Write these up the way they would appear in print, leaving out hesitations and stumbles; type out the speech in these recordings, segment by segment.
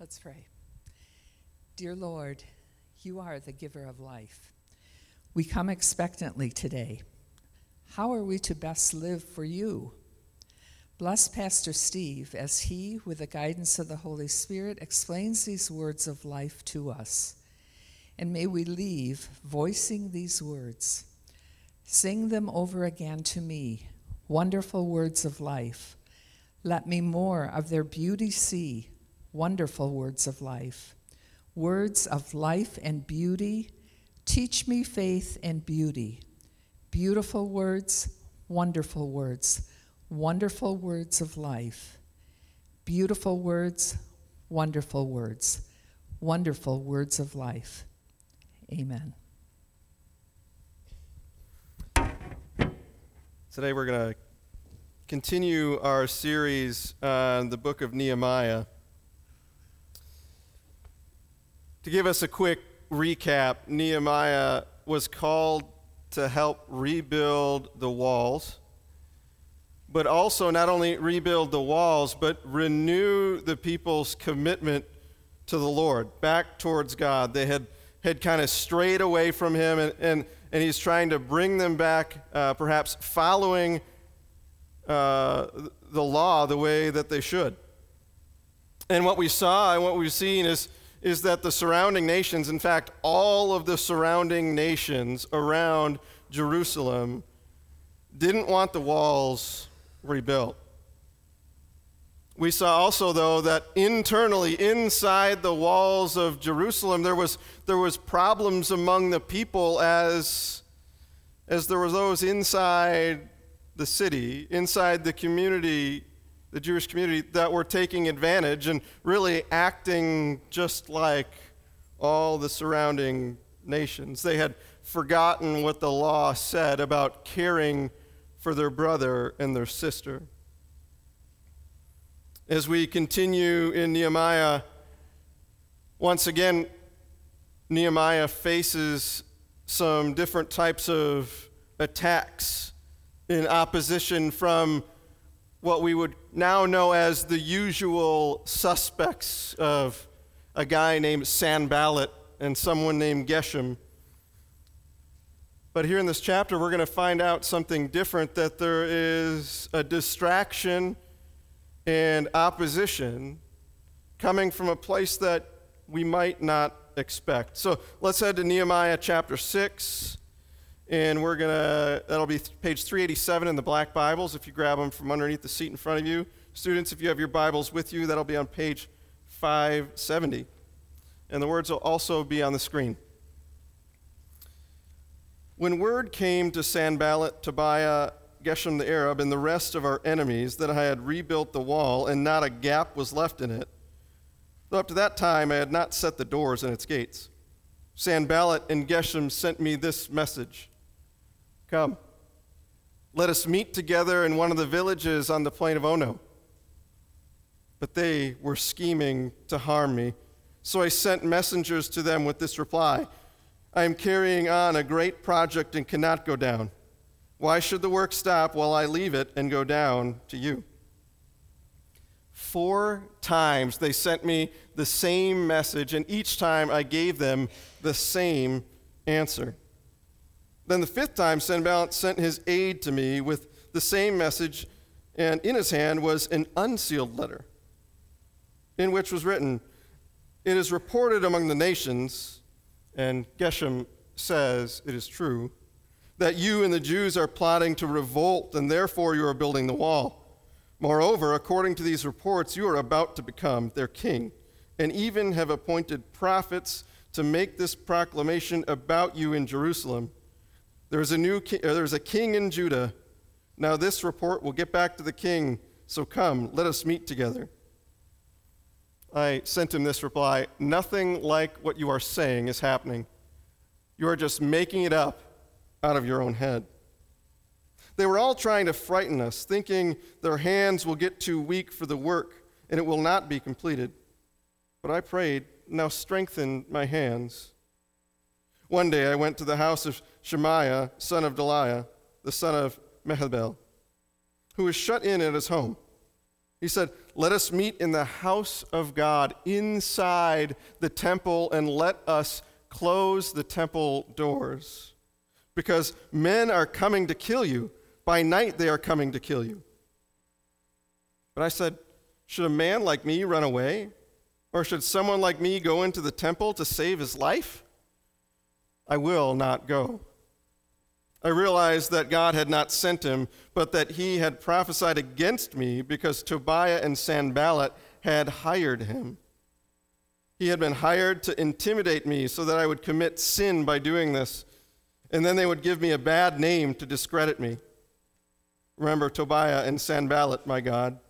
Let's pray. Dear Lord, you are the giver of life. We come expectantly today. How are we to best live for you? Bless Pastor Steve as he, with the guidance of the Holy Spirit, explains these words of life to us. And may we leave voicing these words. Sing them over again to me, wonderful words of life. Let me more of their beauty see, wonderful words of life. Words of life and beauty, teach me faith and beauty. Beautiful words, wonderful words, wonderful words of life. Beautiful words, wonderful words, wonderful words of life. Amen. Today we're going to continue our series on the book of Nehemiah. To give us a quick recap, Nehemiah was called to help rebuild the walls, but also not only rebuild the walls, but renew the people's commitment to the Lord, back towards God. They had kind of strayed away from him, and he's trying to bring them back, perhaps following the law the way that they should. And what we saw and what we've seen is that the surrounding nations, in fact, all of the surrounding nations around Jerusalem, didn't want the walls rebuilt. We saw also, though, that internally, inside the walls of Jerusalem, there was problems among the people as there were those inside the city, inside the community, the Jewish community, that were taking advantage and really acting just like all the surrounding nations. They had forgotten what the law said about caring for their brother and their sister. As we continue in Nehemiah, once again, Nehemiah faces some different types of attacks in opposition from what we would now know as the usual suspects of a guy named Sanballat and someone named Geshem. But here in this chapter, we're going to find out something different, that there is a distraction and opposition coming from a place that we might not expect. So let's head to Nehemiah chapter 6. And we're going to, that'll be page 387 in the black Bibles, if you grab them from underneath the seat in front of you. Students, if you have your Bibles with you, that'll be on page 570. And the words will also be on the screen. When word came to Sanballat, Tobiah, Geshem the Arab, and the rest of our enemies that I had rebuilt the wall and not a gap was left in it, though up to that time I had not set the doors and its gates, Sanballat and Geshem sent me this message. Come, let us meet together in one of the villages on the plain of Ono. But they were scheming to harm me, so I sent messengers to them with this reply. I am carrying on a great project and cannot go down. Why should the work stop while I leave it and go down to you? 4 times they sent me the same message, and each time I gave them the same answer. Then the 5th time, Sanballat sent his aide to me with the same message, and in his hand was an unsealed letter, in which was written, It is reported among the nations, and Geshem says it is true, that you and the Jews are plotting to revolt, and therefore you are building the wall. Moreover, according to these reports, you are about to become their king, and even have appointed prophets to make this proclamation about you in Jerusalem. There is a king in Judah. Now this report will get back to the king, so come, let us meet together. I sent him this reply, Nothing like what you are saying is happening. You are just making it up out of your own head. They were all trying to frighten us, thinking their hands will get too weak for the work and it will not be completed. But I prayed, Now strengthen my hands. One day I went to the house of Shemaiah, son of Deliah, the son of Mehetabel, who was shut in at his home. He said, Let us meet in the house of God inside the temple, and let us close the temple doors, because men are coming to kill you. By night they are coming to kill you. But I said, should a man like me run away? Or should someone like me go into the temple to save his life? I will not go. I realized that God had not sent him, but that he had prophesied against me because Tobiah and Sanballat had hired him. He had been hired to intimidate me so that I would commit sin by doing this, and then they would give me a bad name to discredit me. Remember Tobiah and Sanballat, my God.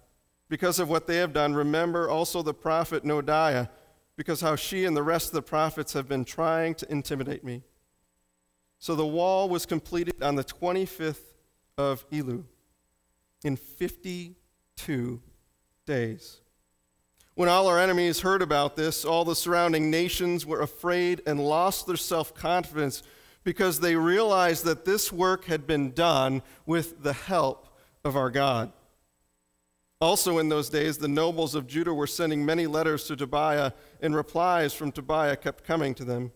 Because of what they have done, remember also the prophet Nodiah, because how she and the rest of the prophets have been trying to intimidate me. So the wall was completed on the 25th of Elu in 52 days. When all our enemies heard about this, all the surrounding nations were afraid and lost their self-confidence because they realized that this work had been done with the help of our God. Also in those days, the nobles of Judah were sending many letters to Tobiah, and replies from Tobiah kept coming to them.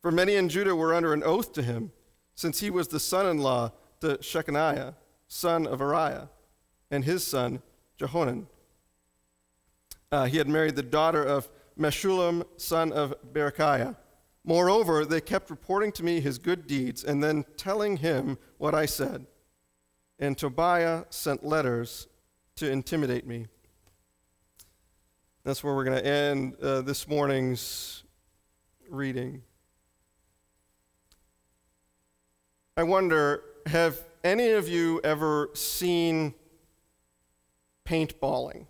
For many in Judah were under an oath to him, since he was the son-in-law to Shechaniah, son of Ariah, and his son, Jehonan. He had married the daughter of Meshulam, son of Berechiah. Moreover, they kept reporting to me his good deeds and then telling him what I said. And Tobiah sent letters to intimidate me. That's where we're going to end this morning's reading. I wonder, have any of you ever seen paintballing?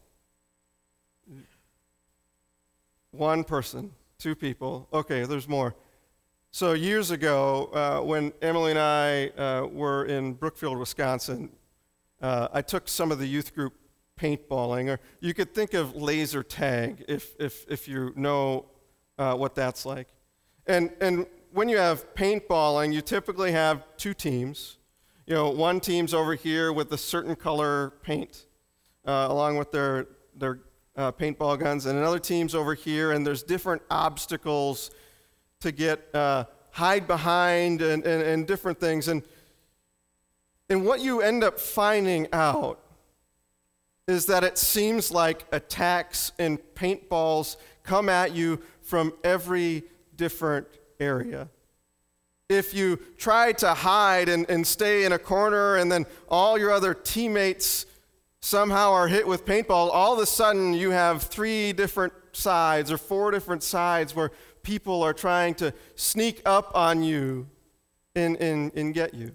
One person, two people. Okay, there's more. So years ago, when Emily and I were in Brookfield, Wisconsin, I took some of the youth group paintballing, or you could think of laser tag if you know what that's like. And when you have paintballing, you typically have two teams. You know, one team's over here with a certain color paint, along with their paintball guns, and another team's over here, and there's different obstacles to get hide behind and different things. And what you end up finding out is that it seems like attacks and paintballs come at you from every different area. If you try to hide and stay in a corner, and then all your other teammates somehow are hit with paintball, all of a sudden you have three different sides or four different sides where people are trying to sneak up on you and get you.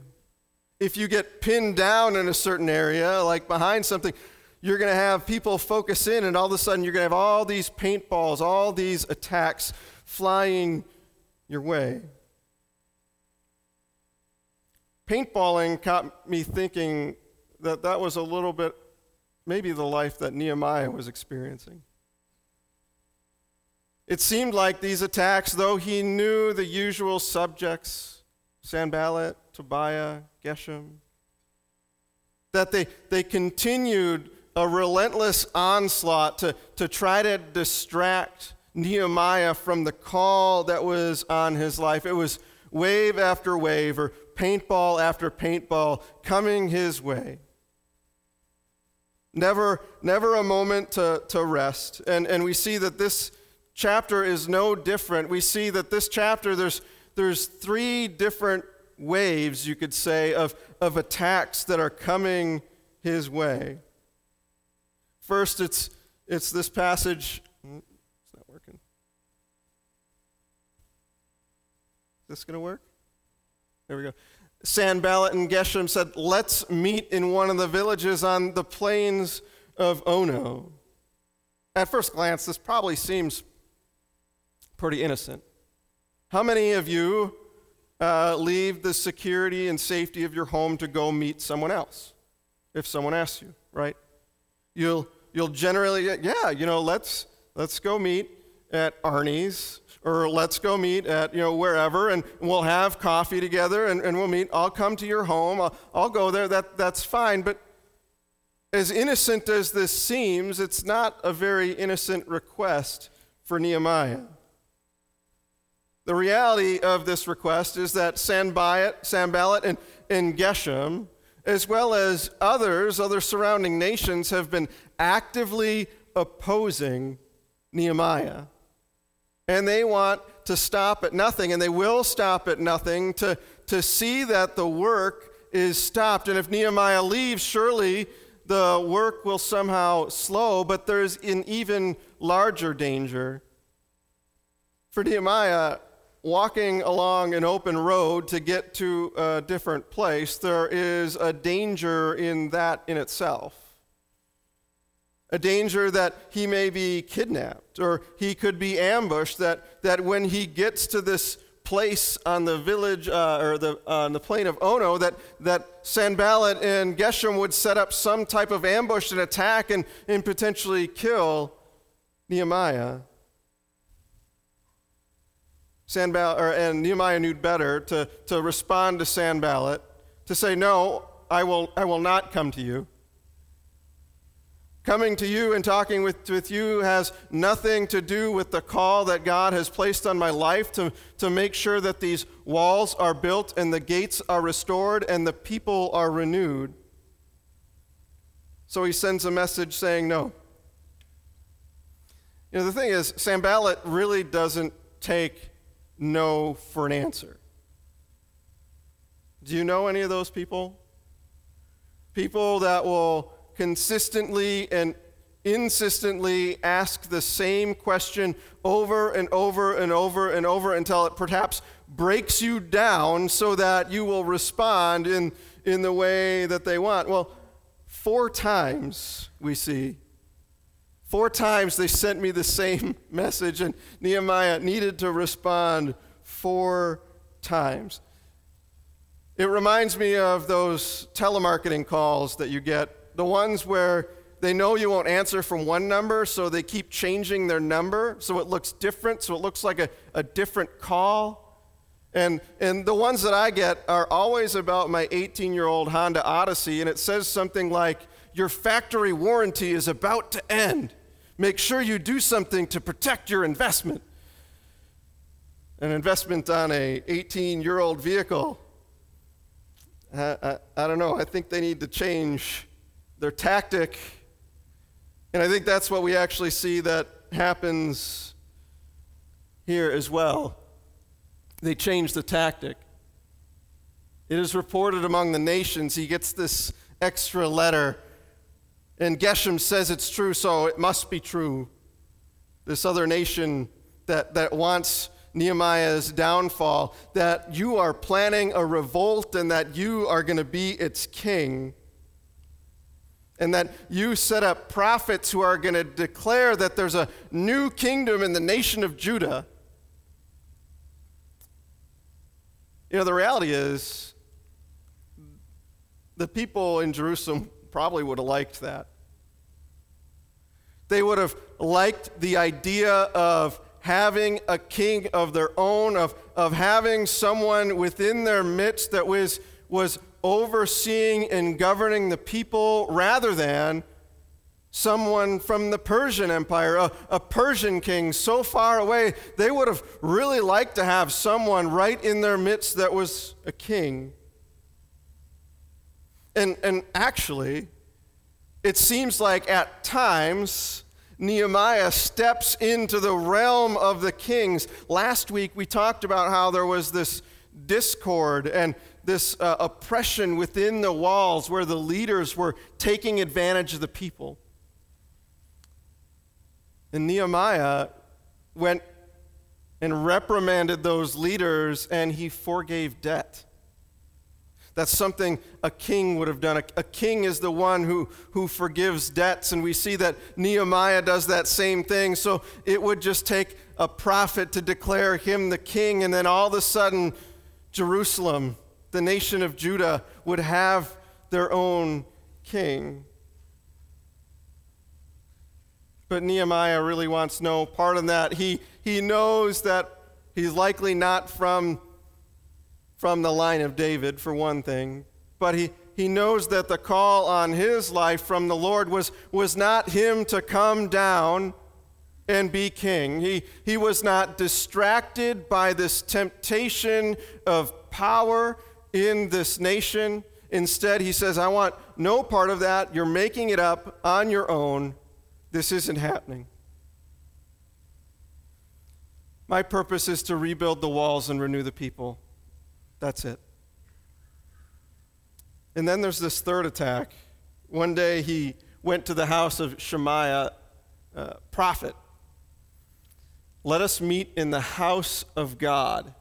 If you get pinned down in a certain area, like behind something, you're going to have people focus in, and all of a sudden you're going to have all these paintballs, all these attacks flying your way. Paintballing caught me thinking that was a little bit, maybe the life that Nehemiah was experiencing. It seemed like these attacks, though he knew the usual subjects, Sanballat, Tobiah, Geshem, that they continued a relentless onslaught to try to distract Nehemiah from the call that was on his life. It was wave after wave, or paintball after paintball coming his way. Never a moment to rest. And we see that this chapter is no different. We see that this chapter, there's three different waves, you could say, of attacks that are coming his way. First, it's this passage. It's not working. Is this going to work? There we go. Sanballat and Geshem said, "Let's meet in one of the villages on the plains of Ono." At first glance, this probably seems pretty innocent. How many of you leave the security and safety of your home to go meet someone else if someone asks you, right? You'll generally, let's go meet at Arnie's, or let's go meet at, wherever, and we'll have coffee together, and we'll meet. I'll come to your home. I'll go there. That's fine. But As innocent as this seems, it's not a very innocent request for Nehemiah. The reality of this request is that Sanballat and Geshem, as well as other surrounding nations, have been actively opposing Nehemiah. And they want to stop at nothing, and they will stop at nothing to see that the work is stopped. And if Nehemiah leaves, surely the work will somehow slow, but there's an even larger danger. For Nehemiah, walking along an open road to get to a different place, there is a danger in that in itself. A danger that he may be kidnapped or he could be ambushed, that when he gets to this place on the village on the plain of Ono, that Sanballat and Geshem would set up some type of ambush and attack and potentially kill Nehemiah. And Nehemiah knew better to respond to Sanballat, to say, "No, I will not come to you. Coming to you and talking with you has nothing to do with the call that God has placed on my life to make sure that these walls are built and the gates are restored and the people are renewed." So he sends a message saying no. You know, the thing is, Sanballat really doesn't take no for an answer. Do you know any of those people? People that will consistently and insistently ask the same question over and over and over and over until it perhaps breaks you down so that you will respond in the way that they want. Well, 4 times we see. 4 times they sent me the same message, and Nehemiah needed to respond 4 times. It reminds me of those telemarketing calls that you get, the ones where they know you won't answer from one number, so they keep changing their number so it looks different, so it looks like a different call. And the ones that I get are always about my 18-year-old Honda Odyssey, and it says something like, "Your factory warranty is about to end. Make sure you do something to protect your investment." An investment on a 18-year-old vehicle. I don't know. I think they need to change their tactic. And I think that's what we actually see that happens here as well. They change the tactic. It is reported among the nations. He gets this extra letter. And Geshem says it's true, so it must be true. This other nation that wants Nehemiah's downfall, that you are planning a revolt and that you are going to be its king. And that you set up prophets who are going to declare that there's a new kingdom in the nation of Judah. You know, the reality is, the people in Jerusalem probably would have liked that. They would have liked the idea of having a king of their own, of having someone within their midst that was overseeing and governing the people, rather than someone from the Persian Empire, a Persian king so far away. They would have really liked to have someone right in their midst that was a king. And actually, it seems like at times, Nehemiah steps into the realm of the kings. Last week, we talked about how there was this discord and this oppression within the walls where the leaders were taking advantage of the people. And Nehemiah went and reprimanded those leaders, and he forgave debt. That's something a king would have done. A king is the one who forgives debts, and we see that Nehemiah does that same thing. So it would just take a prophet to declare him the king, and then all of a sudden, Jerusalem, the nation of Judah, would have their own king. But Nehemiah really wants no part in that. He knows that he's likely not from the line of David, for one thing, but he he knows that the call on his life from the Lord was not him to come down and be king. He was not distracted by this temptation of power in this nation. Instead, he says, I want no part of that. You're making it up on your own. This isn't happening. My purpose is to rebuild the walls and renew the people. That's it. And then there's this third attack. One day he went to the house of Shemaiah, prophet. Let us meet in the house of God,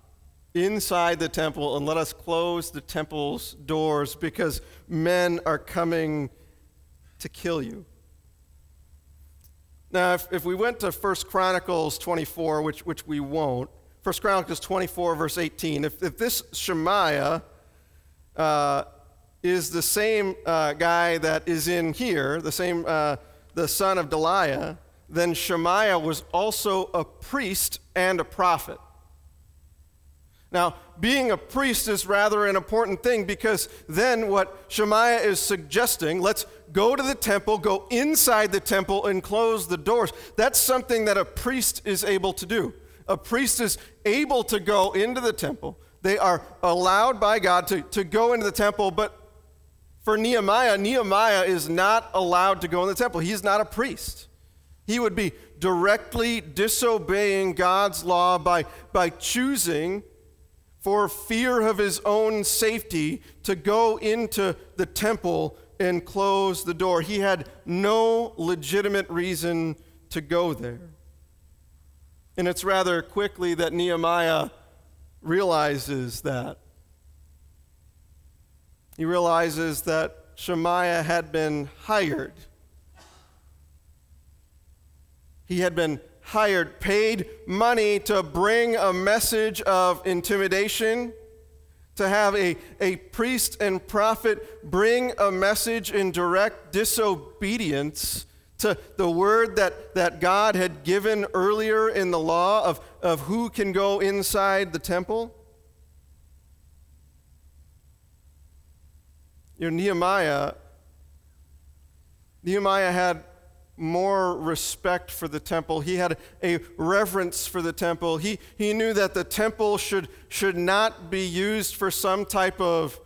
inside the temple, and let us close the temple's doors because men are coming to kill you. Now, if we went to 1 Chronicles 24, which we won't, 1 Chronicles 24, verse 18, if this Shemaiah is the same guy that is in here, the same, the son of Deliah, then Shemaiah was also a priest and a prophet. Now, being a priest is rather an important thing because then what Shemaiah is suggesting, let's go to the temple, go inside the temple and close the doors. That's something that a priest is able to do. A priest is able to go into the temple. They are allowed by God to go into the temple, but for Nehemiah, Nehemiah is not allowed to go in the temple. He's not a priest. He would be directly disobeying God's law by choosing, for fear of his own safety, to go into the temple and close the door. He had no legitimate reason to go there. And it's rather quickly that Nehemiah realizes that. He realizes that Shemaiah had been hired. He had been hired, paid money to bring a message of intimidation, to have a priest and prophet bring a message in direct disobedience to the word that God had given earlier in the law of who can go inside the temple. Nehemiah had more respect for the temple. He had a reverence for the temple. He knew that the temple should not be used for some type of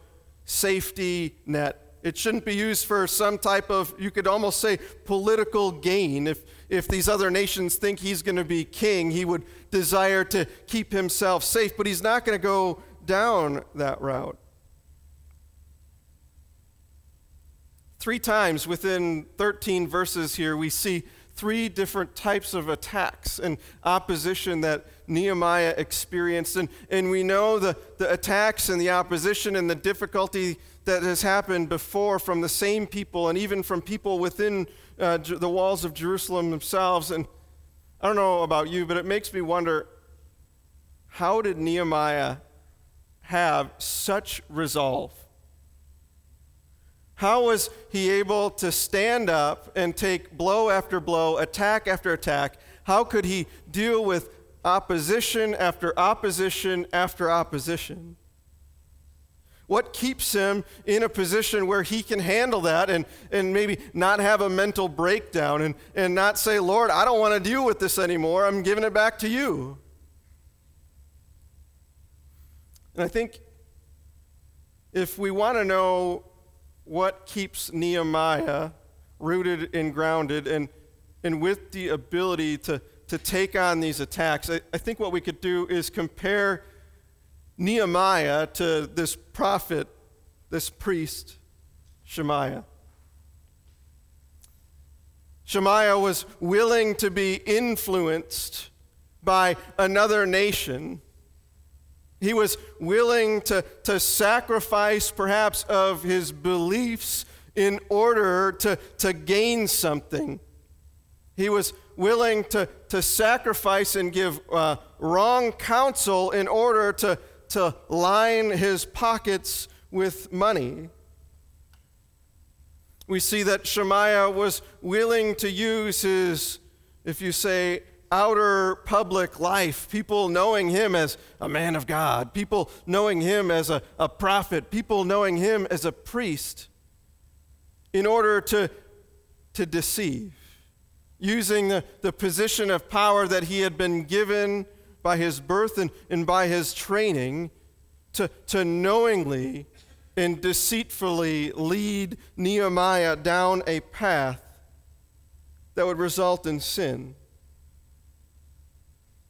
safety net. It shouldn't be used for some type of, you could almost say, political gain. If these other nations think he's going to be king, he would desire to keep himself safe, but he's not going to go down that route. 3 times within 13 verses here, we see 3 different types of attacks and opposition that Nehemiah experienced. And we know the attacks and the opposition and the difficulty that has happened before from the same people and even from people within the walls of Jerusalem themselves. And I don't know about you, but it makes me wonder, how did Nehemiah have such resolve? How was he able to stand up and take blow after blow, attack after attack? How could he deal with opposition after opposition after opposition? What keeps him in a position where he can handle that and maybe not have a mental breakdown and not say, Lord, I don't want to deal with this anymore. I'm giving it back to you. And I think if we want to know what keeps Nehemiah rooted and grounded and with the ability to take on these attacks, I think what we could do is compare Nehemiah to this prophet, this priest, Shemaiah. Shemaiah was willing to be influenced by another nation. He was willing to sacrifice perhaps of his beliefs in order to gain something. He was willing to sacrifice and give wrong counsel in order to line his pockets with money. We see that Shemaiah was willing to use his, if you say, outer public life, people knowing him as a man of God, people knowing him as a prophet, people knowing him as a priest, in order to deceive, using the position of power that he had been given by his birth and by his training to knowingly and deceitfully lead Nehemiah down a path that would result in sin.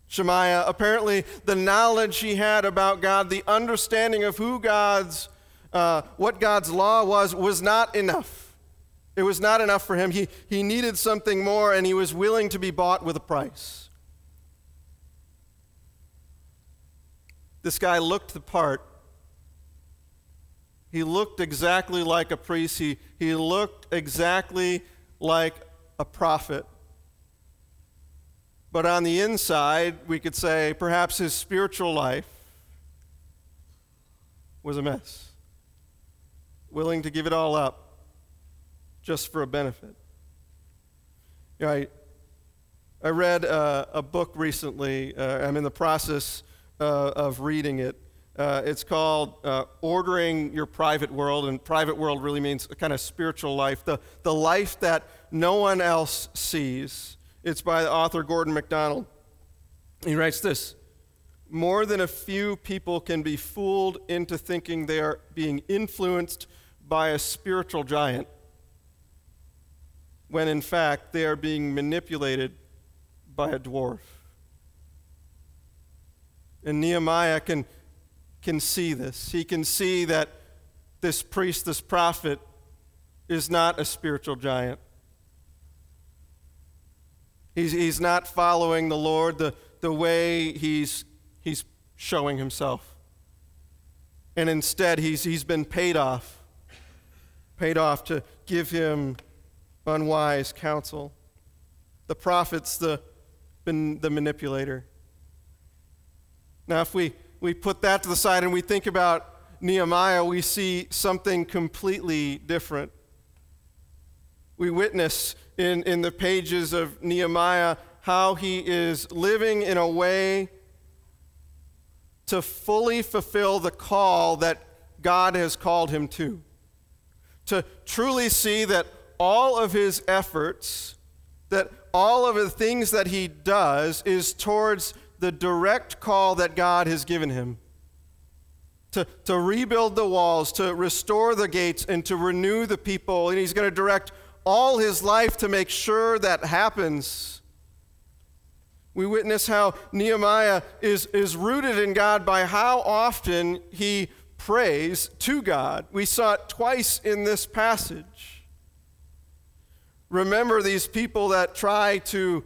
Shemaiah, apparently the knowledge he had about God, the understanding of who God's, what God's law was not enough. It was not enough for him. He needed something more, and he was willing to be bought with a price. This guy looked the part. He looked exactly like a priest. He looked exactly like a prophet. But on the inside, we could say perhaps his spiritual life was a mess. Willing to give it all up just for a benefit. You know, I read a book recently. I'm in the process of reading it. It's called Ordering Your Private World, and private world really means a kind of spiritual life, the life that no one else sees. It's by the author Gordon MacDonald. He writes this: more than a few people can be fooled into thinking they are being influenced by a spiritual giant, when in fact they are being manipulated by a dwarf. And Nehemiah can see this. He can see that this priest, this prophet, is not a spiritual giant. He's not following the Lord the way he's showing himself. And instead, he's been paid off to give him unwise counsel. The prophet's been the manipulator. Now, if we put that to the side and we think about Nehemiah, we see something completely different. We witness in the pages of Nehemiah how he is living in a way to fully fulfill the call that God has called him to truly see that all of his efforts, that all of the things that he does is towards the direct call that God has given him, to rebuild the walls, to restore the gates, and to renew the people. And he's going to direct all his life to make sure that happens. We witness how Nehemiah is rooted in God by how often he prays to God. We saw it twice in this passage. Remember these people that try to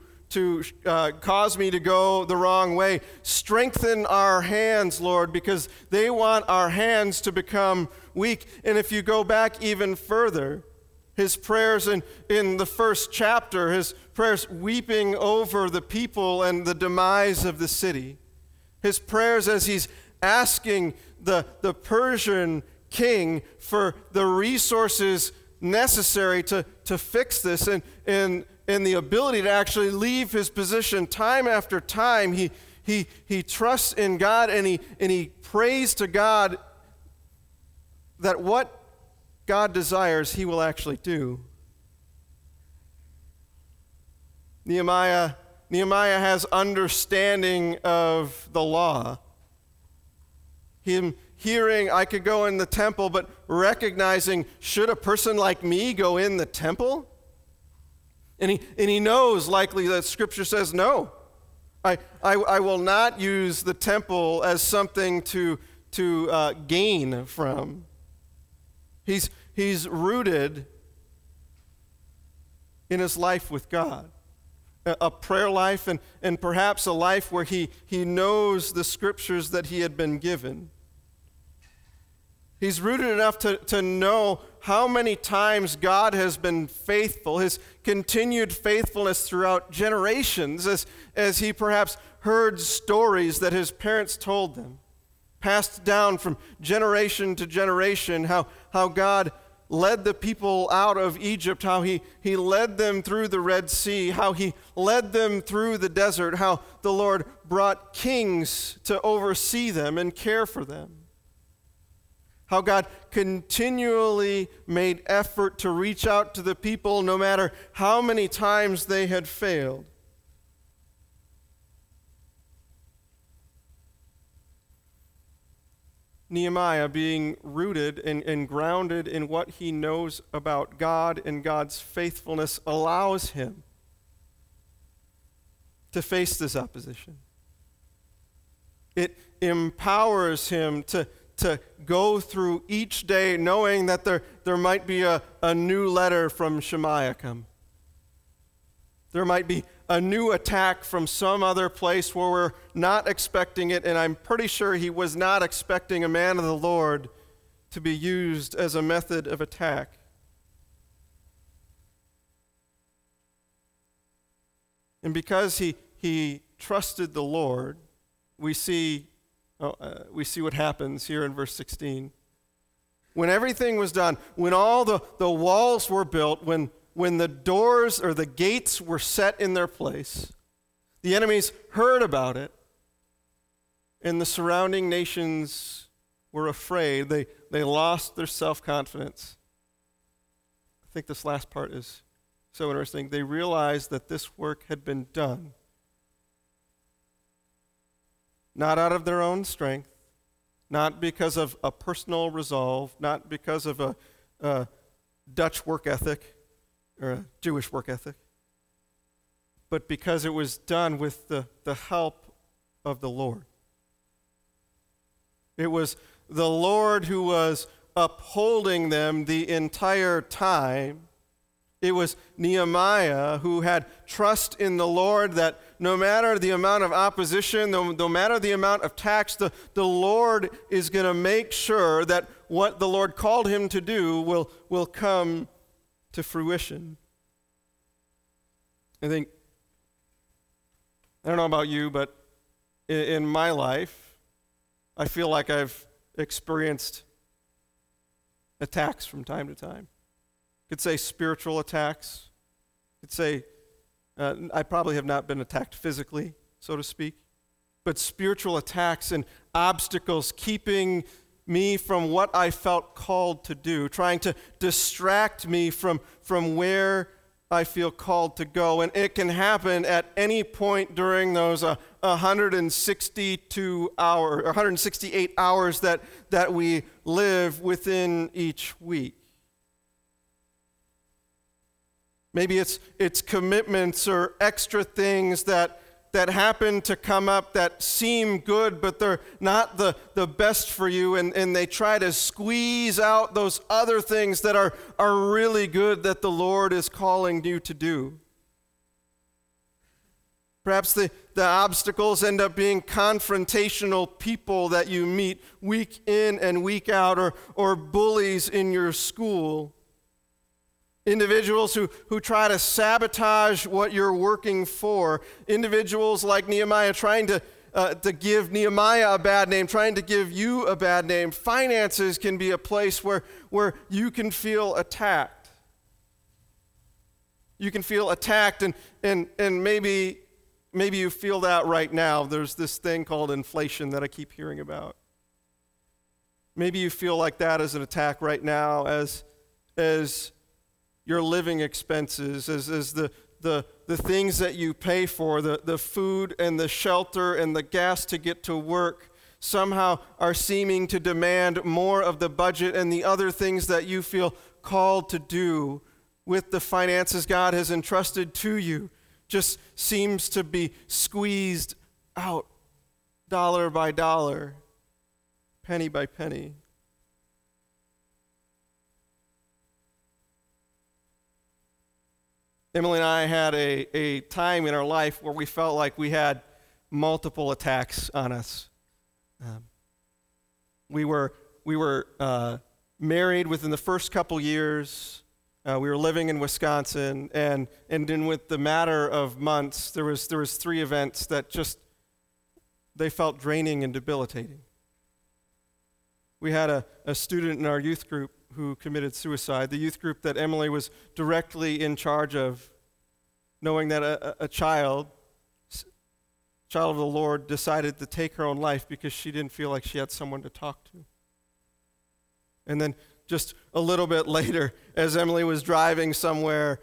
cause me to go the wrong way. Strengthen our hands, Lord, because they want our hands to become weak. And if you go back even further, his prayers in the first chapter, his prayers weeping over the people and the demise of the city. His prayers as he's asking the Persian king for the resources necessary to fix this and the ability to actually leave his position. Time after time, he trusts in God and he prays to God that what God desires, he will actually do. Nehemiah has understanding of the law. Him hearing, I could go in the temple, but recognizing, should a person like me go in the temple? And he knows likely that Scripture says, no. I will not use the temple as something to gain from. He's rooted in his life with God, a prayer life and perhaps a life where he knows the Scriptures that he had been given. He's rooted enough to know how many times God has been faithful, his continued faithfulness throughout generations as he perhaps heard stories that his parents told them, passed down from generation to generation, how God led the people out of Egypt, how he led them through the Red Sea, how he led them through the desert, how the Lord brought kings to oversee them and care for them, how God continually made effort to reach out to the people no matter how many times they had failed. Nehemiah, being rooted and grounded in what he knows about God and God's faithfulness, allows him to face this opposition. It empowers him to go through each day knowing that there might be a new letter from Shemaiah come. There might be a new attack from some other place where we're not expecting it, and I'm pretty sure he was not expecting a man of the Lord to be used as a method of attack. And because he trusted the Lord, we see what happens here in verse 16. When everything was done, when all the walls were built, when the doors or the gates were set in their place, the enemies heard about it, and the surrounding nations were afraid. They lost their self-confidence. I think this last part is so interesting. They realized that this work had been done, not out of their own strength, not because of a personal resolve, not because of a Dutch work ethic, or a Jewish work ethic, but because it was done with the help of the Lord. It was the Lord who was upholding them the entire time. It was Nehemiah who had trust in the Lord that no matter the amount of opposition, no matter the amount of tax, the Lord is going to make sure that what the Lord called him to do will come to fruition. I don't know about you, but in my life, I feel like I've experienced attacks from time to time. I could say spiritual attacks. I could say I probably have not been attacked physically, so to speak, but spiritual attacks and obstacles keeping me from what I felt called to do, trying to distract me from where I feel called to go. And it can happen at any point during those 168 hours that we live within each week. Maybe it's commitments or extra things that happen to come up that seem good, but they're not the best for you, and they try to squeeze out those other things that are really good that the Lord is calling you to do. Perhaps the obstacles end up being confrontational people that you meet week in and week out, or bullies in your school. Individuals who try to sabotage what you're working for. Individuals like Nehemiah trying to give Nehemiah a bad name, trying to give you a bad name. Finances can be a place where you can feel attacked. You can feel attacked, and maybe you feel that right now. There's this thing called inflation that I keep hearing about. Maybe you feel like that as an attack right now, as your living expenses, as the things that you pay for, the food and the shelter and the gas to get to work somehow are seeming to demand more of the budget and the other things that you feel called to do with the finances God has entrusted to you just seems to be squeezed out dollar by dollar, penny by penny. Emily and I had a time in our life where we felt like we had multiple attacks on us. We were married within the first couple years. We were living in Wisconsin, and then with the matter of months, there was three events that just they felt draining and debilitating. We had a student in our youth group who committed suicide, the youth group that Emily was directly in charge of, knowing that a child of the Lord decided to take her own life because she didn't feel like she had someone to talk to. And then just a little bit later, as Emily was driving somewhere,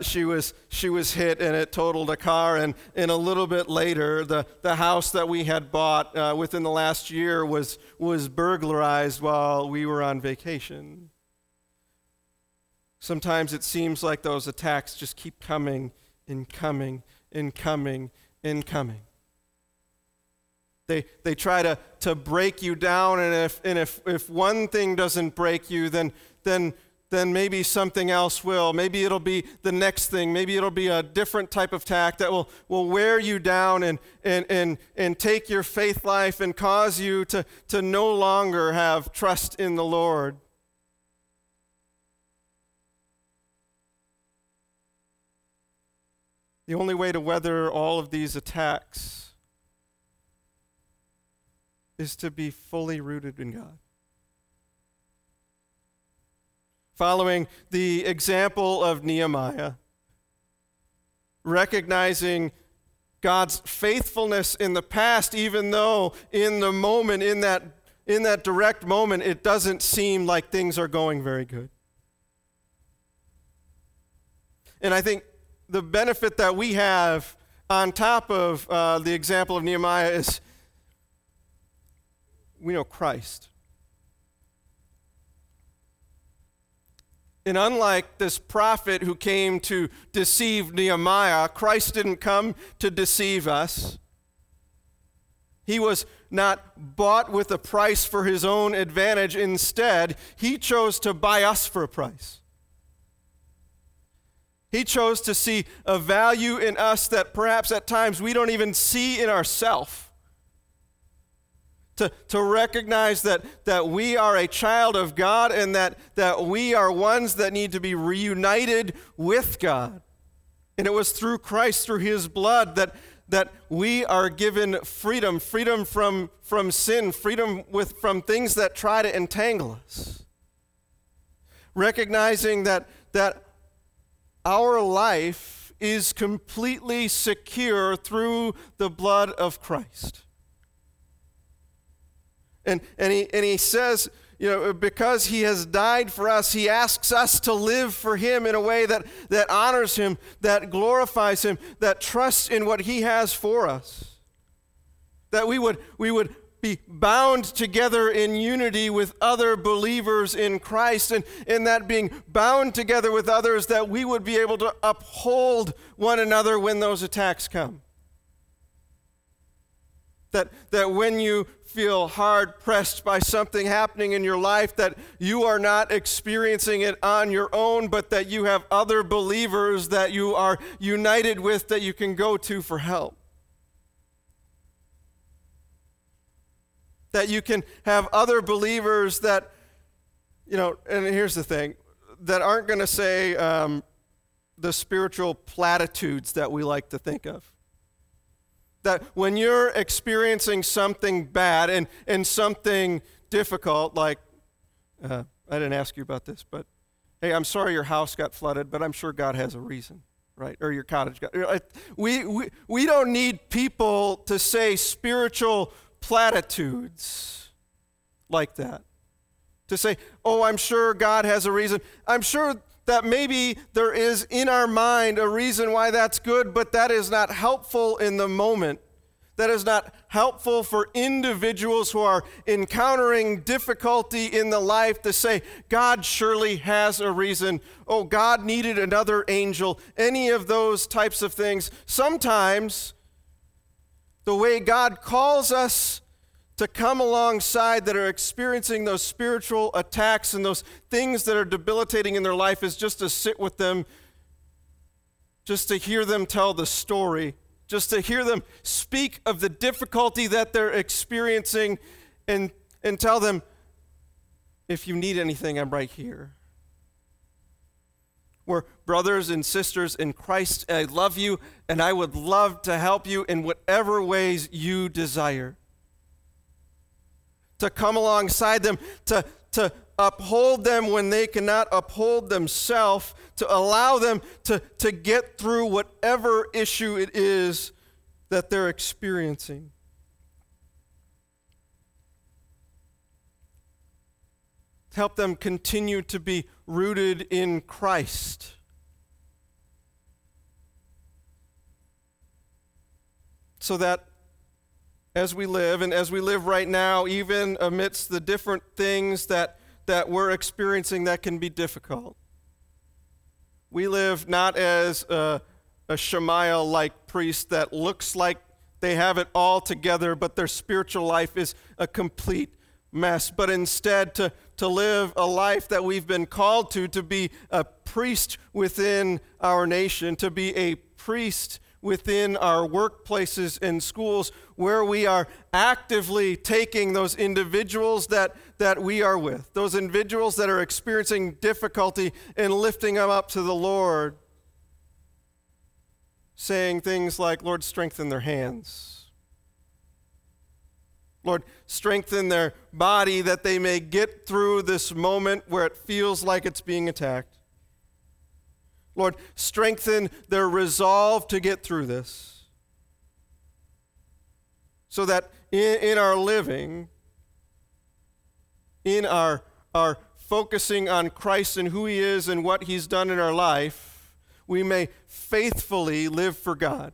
she was hit and it totaled a car. And a little bit later, the house that we had bought within the last year was burglarized while we were on vacation. Sometimes it seems like those attacks just keep coming and coming and coming and coming. They try to break you down, and if one thing doesn't break you, then maybe something else will. Maybe it'll be the next thing. Maybe it'll be a different type of attack that will wear you down and take your faith life and cause you to no longer have trust in the Lord. The only way to weather all of these attacks is to be fully rooted in God. Following the example of Nehemiah, recognizing God's faithfulness in the past, even though in the moment, in that direct moment, it doesn't seem like things are going very good. And I think the benefit that we have on top of the example of Nehemiah is we know Christ. And unlike this prophet who came to deceive Nehemiah, Christ didn't come to deceive us. He was not bought with a price for his own advantage. Instead, he chose to buy us for a price. He chose to see a value in us that perhaps at times we don't even see in ourselves. To recognize that we are a child of God and that we are ones that need to be reunited with God. And it was through Christ, through his blood, that we are given freedom from sin, from things that try to entangle us. Recognizing that our life is completely secure through the blood of Christ. And he says, you know, because he has died for us, he asks us to live for him in a way that honors him, that glorifies him, that trusts in what he has for us. That we would be bound together in unity with other believers in Christ, and in that being bound together with others, that we would be able to uphold one another when those attacks come. That when you feel hard pressed by something happening in your life, that you are not experiencing it on your own, but that you have other believers that you are united with that you can go to for help. That you can have other believers that, you know, and here's the thing, that aren't going to say the spiritual platitudes that we like to think of. That when you're experiencing something bad and something difficult, like, I didn't ask you about this, but, hey, I'm sorry your house got flooded, but I'm sure God has a reason, right? Or your cottage got, we don't need people to say spiritual platitudes like that. To say, oh, I'm sure God has a reason. I'm sure that maybe there is in our mind a reason why that's good, but that is not helpful in the moment. That is not helpful for individuals who are encountering difficulty in the life to say, God surely has a reason. Oh, God needed another angel. Any of those types of things. Sometimes the way God calls us to come alongside that are experiencing those spiritual attacks and those things that are debilitating in their life is just to sit with them, just to hear them tell the story, just to hear them speak of the difficulty that they're experiencing and tell them, if you need anything, I'm right here. We're brothers and sisters in Christ, and I love you, and I would love to help you in whatever ways you desire. To come alongside them, to uphold them when they cannot uphold themselves, to allow them to get through whatever issue it is that they're experiencing. Help them continue to be rooted in Christ. So that as we live, and as we live right now, even amidst the different things that we're experiencing that can be difficult, we live not as a Shemaiah-like priest that looks like they have it all together, but their spiritual life is a complete mess, but instead to live a life that we've been called to be a priest within our nation, to be a priest within our workplaces and schools, where we are actively taking those individuals that we are with, those individuals that are experiencing difficulty, and lifting them up to the Lord, saying things like, Lord, strengthen their hands. Lord, strengthen their body that they may get through this moment where it feels like it's being attacked. Lord, strengthen their resolve to get through this, so that in our living, in our focusing on Christ and who he is and what he's done in our life, we may faithfully live for God,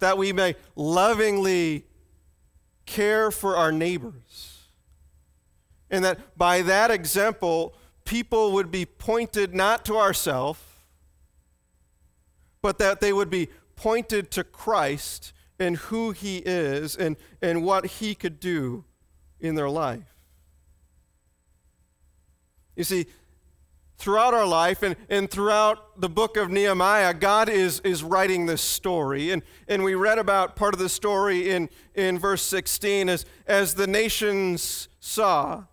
that we may lovingly care for our neighbors, and that by that example, people would be pointed not to ourselves, but that they would be pointed to Christ and who he is and what he could do in their life. You see, throughout our life and throughout the book of Nehemiah, God is writing this story. And we read about part of the story in verse 16 as the nations saw.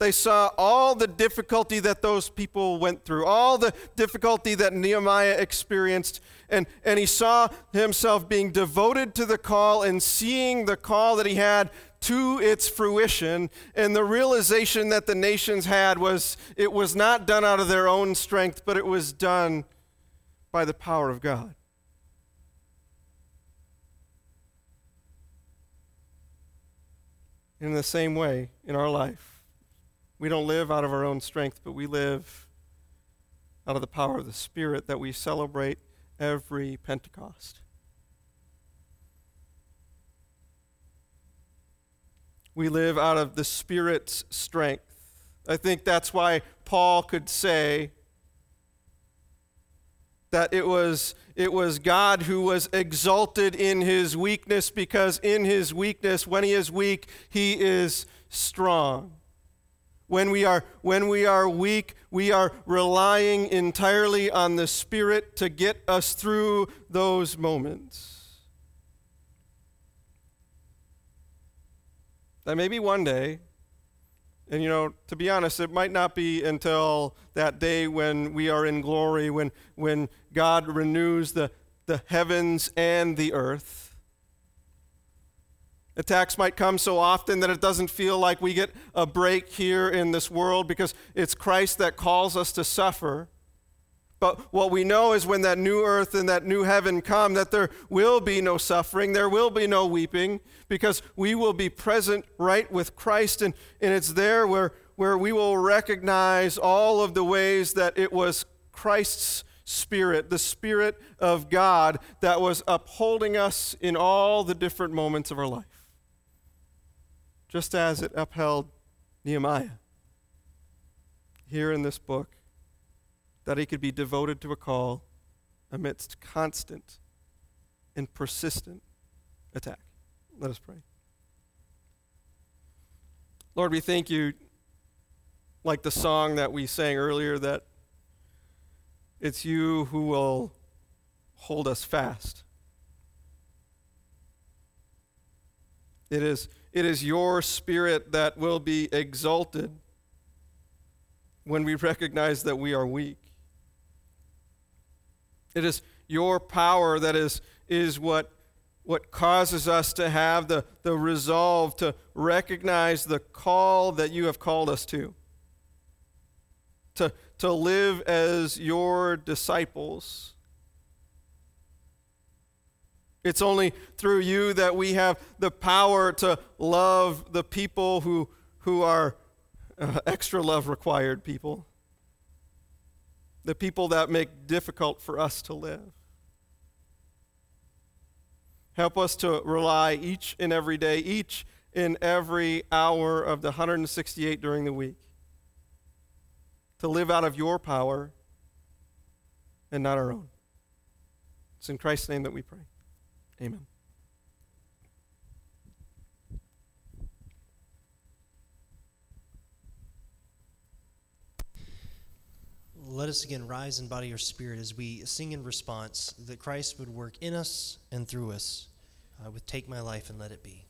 They saw all the difficulty that those people went through, all the difficulty that Nehemiah experienced, and he saw himself being devoted to the call and seeing the call that he had to its fruition, and the realization that the nations had was it was not done out of their own strength, but it was done by the power of God. In the same way, in our life, we don't live out of our own strength, but we live out of the power of the Spirit that we celebrate every Pentecost. We live out of the Spirit's strength. I think that's why Paul could say that it was God who was exalted in his weakness, because in his weakness, when he is weak, he is strong. When we are weak, we are relying entirely on the Spirit to get us through those moments. That maybe one day, and to be honest, it might not be until that day when we are in glory, when God renews the heavens and the earth. Attacks might come so often that it doesn't feel like we get a break here in this world, because it's Christ that calls us to suffer. But what we know is when that new earth and that new heaven come, that there will be no suffering, there will be no weeping, because we will be present right with Christ, and it's there where we will recognize all of the ways that it was Christ's Spirit, the Spirit of God, that was upholding us in all the different moments of our life, just as it upheld Nehemiah here in this book, that he could be devoted to a call amidst constant and persistent attack. Let us pray. Lord, we thank you, like the song that we sang earlier, that it's you who will hold us fast. It is your Spirit that will be exalted when we recognize that we are weak. It is your power that is what what causes us to have the resolve to recognize the call that you have called us to live as your disciples. It's only through you that we have the power to love the people who are extra love required people, the people that make it difficult for us to live. Help us to rely each and every day, each and every hour of the 168 during the week, to live out of your power and not our own. It's in Christ's name that we pray. Amen. Let us again rise in body or spirit as we sing in response that Christ would work in us and through us with Take My Life and Let It Be.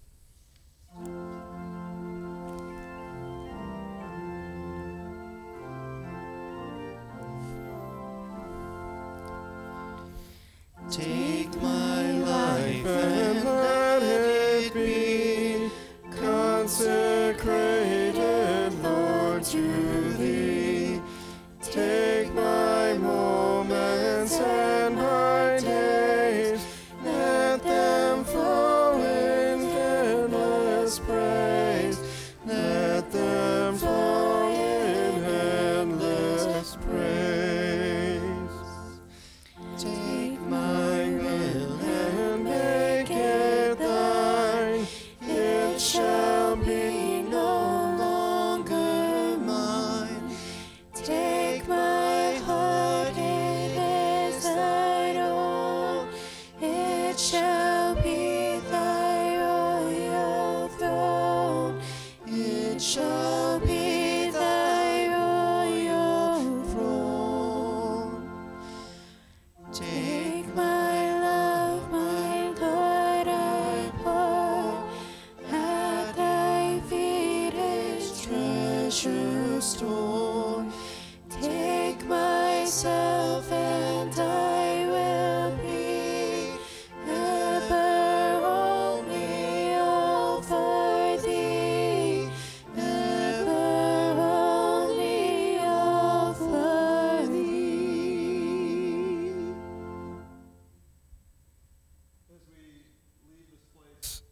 Take my life and let it be consecrated, Lord, to thee. Take my moments and my days, let them flow in endless praise, let them flow in endless praise. Take my will and make it thine, it shall be no longer mine. Take my heart, it is thine own, it shall be thy royal throne, it shall be thy royal throne. Take my love, my Lord, I pour at thy feet its treasures store. Take myself and I will be ever only all for thee, ever only all for thee. As we leave this place,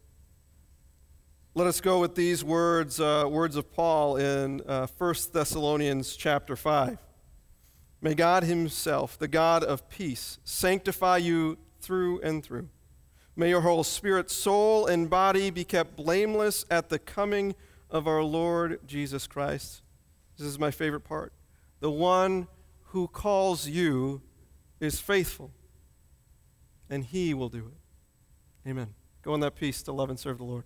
let us go with these words, words of Paul in 1 Thessalonians chapter 5. May God himself, the God of peace, sanctify you through and through. May your whole spirit, soul, and body be kept blameless at the coming of our Lord Jesus Christ. This is my favorite part. The one who calls you is faithful, and he will do it. Amen. Go in that peace to love and serve the Lord.